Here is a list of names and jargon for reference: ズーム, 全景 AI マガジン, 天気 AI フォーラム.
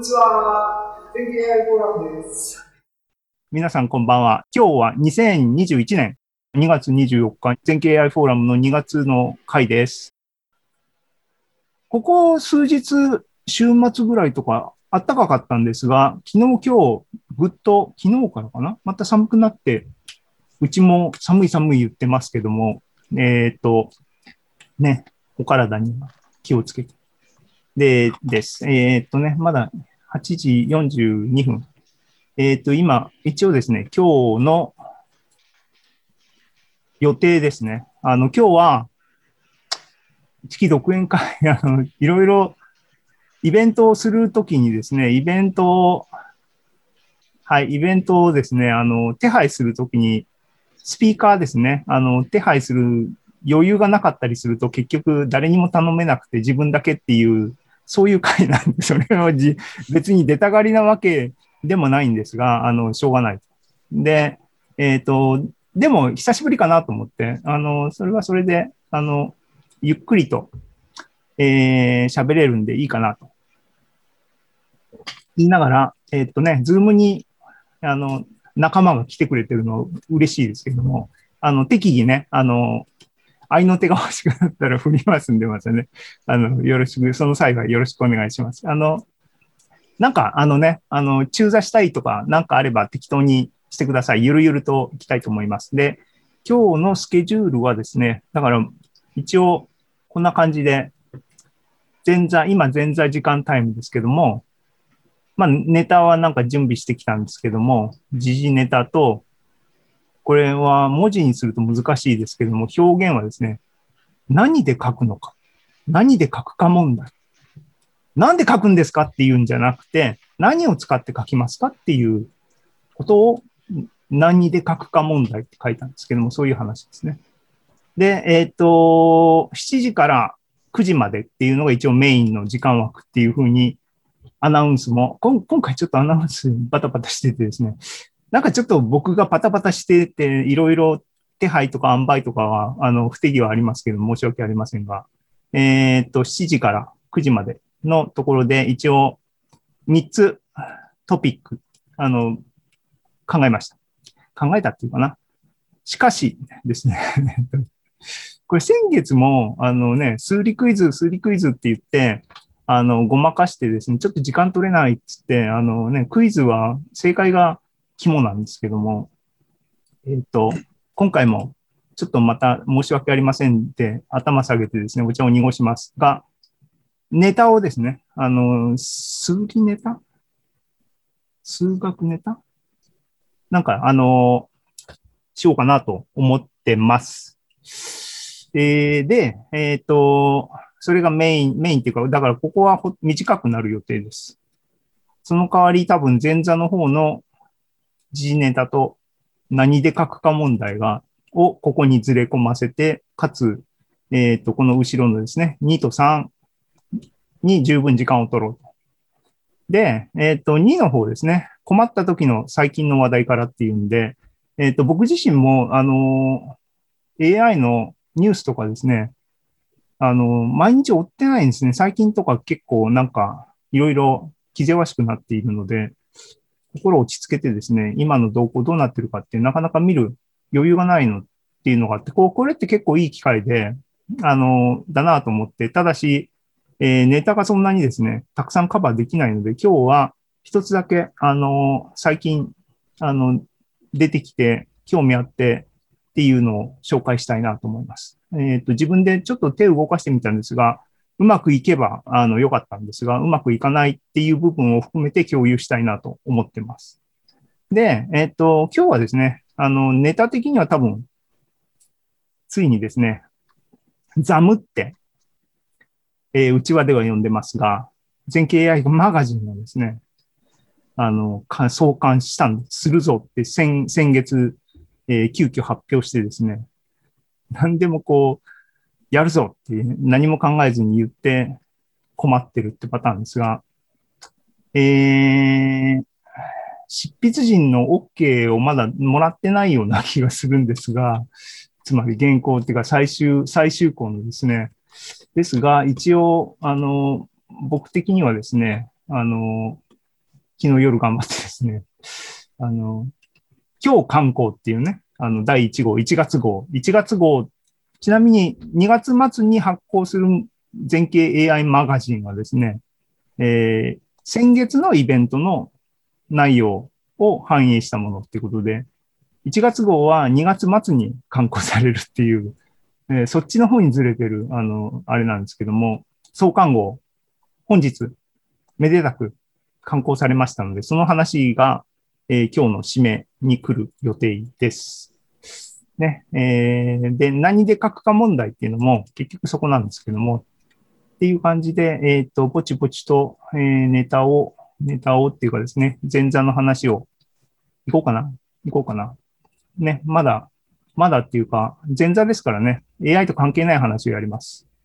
んにちは。天気 AI フォーラムです。皆さんこんばんは。今日は2021年2月24日、天気 AI フォーラムの2月の回です。ここ数日、週末ぐらいとか暖かかったんですが、今日、ぐっと昨日からかな、また寒くなって、うちも寒い言ってますけども、ね、お体に気をつけて。です。まだ8時42分。今、一応ですね、今日の予定ですね。今日は、月独演会、いろいろイベントをするときにですね、イベントをですね、手配するときに、スピーカーですね、手配する余裕がなかったりすると、結局誰にも頼めなくて自分だけっていう、そういう回なんで、それは別に出たがりなわけでもないんですが、しょうがない。で、でも久しぶりかなと思って、それはそれで、ゆっくりと、喋れるんでいいかなと。言いながら、ズームに、仲間が来てくれてるの嬉しいですけども、適宜ね、愛の手が欲しくなったら振りますんで、またね、よろしく、その際はよろしくお願いします。なんか、中座したいとか、なんかあれば適当にしてください。ゆるゆるといきたいと思います。で、今日のスケジュールはですね、だから、一応、こんな感じで、前座時間タイムですけども、まあ、ネタはなんか準備してきたんですけども、時事ネタと、これは文字にすると難しいですけども、表現はですね、何で書くのか、何で書くか問題。なんで書くんですかっていうんじゃなくて、何を使って書きますかっていうことを、何で書くか問題って書いたんですけども、そういう話ですね。で、7時から9時までっていうのが一応メインの時間枠っていうふうに、アナウンスも、今回ちょっとアナウンスバタバタしててですね、なんかちょっと僕がパタパタしてて、いろいろ手配とか塩梅とかは、不手際ありますけど、申し訳ありませんが、7時から9時までのところで、一応、3つトピック、考えました。考えたっていうかな。しかしですね、これ先月も、数理クイズって言って、ごまかしてですね、ちょっと時間取れないって言って、クイズは正解が肝なんですけども、今回もちょっとまた申し訳ありませんで、頭下げてですね、お茶を濁しますが、ネタをですね、数理ネタ？数学ネタ？なんか、しようかなと思ってます。で、それがメインっていうか、だからここは短くなる予定です。その代わり多分前座の方の時事ネタと何で書くか問題をここにずれ込ませて、かつ、この後ろのですね、2と3に十分時間を取ろうと。で、2の方ですね、困った時の最近の話題からっていうんで、僕自身も、AI のニュースとかですね、毎日追ってないんですね。最近とか結構なんかいろいろ気ぜわしくなっているので、心を落ち着けてですね、今の動向どうなってるかってなかなか見る余裕がないのっていうのがあって、これって結構いい機会で、だなと思って、ただし、ネタがそんなにですね、たくさんカバーできないので、今日は一つだけ、最近、出てきて興味あってっていうのを紹介したいなと思います。自分でちょっと手を動かしてみたんですが、うまくいけば良かったんですが、うまくいかないっていう部分を含めて共有したいなと思ってます。で、今日はですね、ネタ的には多分、ついにですね、ザムって、うちわでは呼んでますが、全景 AI マガジンのですね、創刊したんでするぞって先月、急遽発表してですね、何でもこう、やるぞって何も考えずに言って困ってるってパターンですが、執筆陣の OK をまだもらってないような気がするんですが、つまり原稿っていうか最終稿のですね、ですが一応、僕的にはですね、昨日夜頑張ってですね、今日刊行っていうね、第1号、1月号、ちなみに2月末に発行する全景 AI マガジンはですね、先月のイベントの内容を反映したものっていうことで、1月号は2月末に刊行されるっていう、そっちの方にずれてる、あれなんですけども、創刊号、本日、めでたく刊行されましたので、その話が、今日の締めに来る予定です。ね。で、何で書くか問題っていうのも、結局そこなんですけども、っていう感じで、ぼちぼちと、ネタをっていうかですね、前座の話を、行こうかな。ね、まだっていうか、前座ですからね、AI と関係ない話をやります。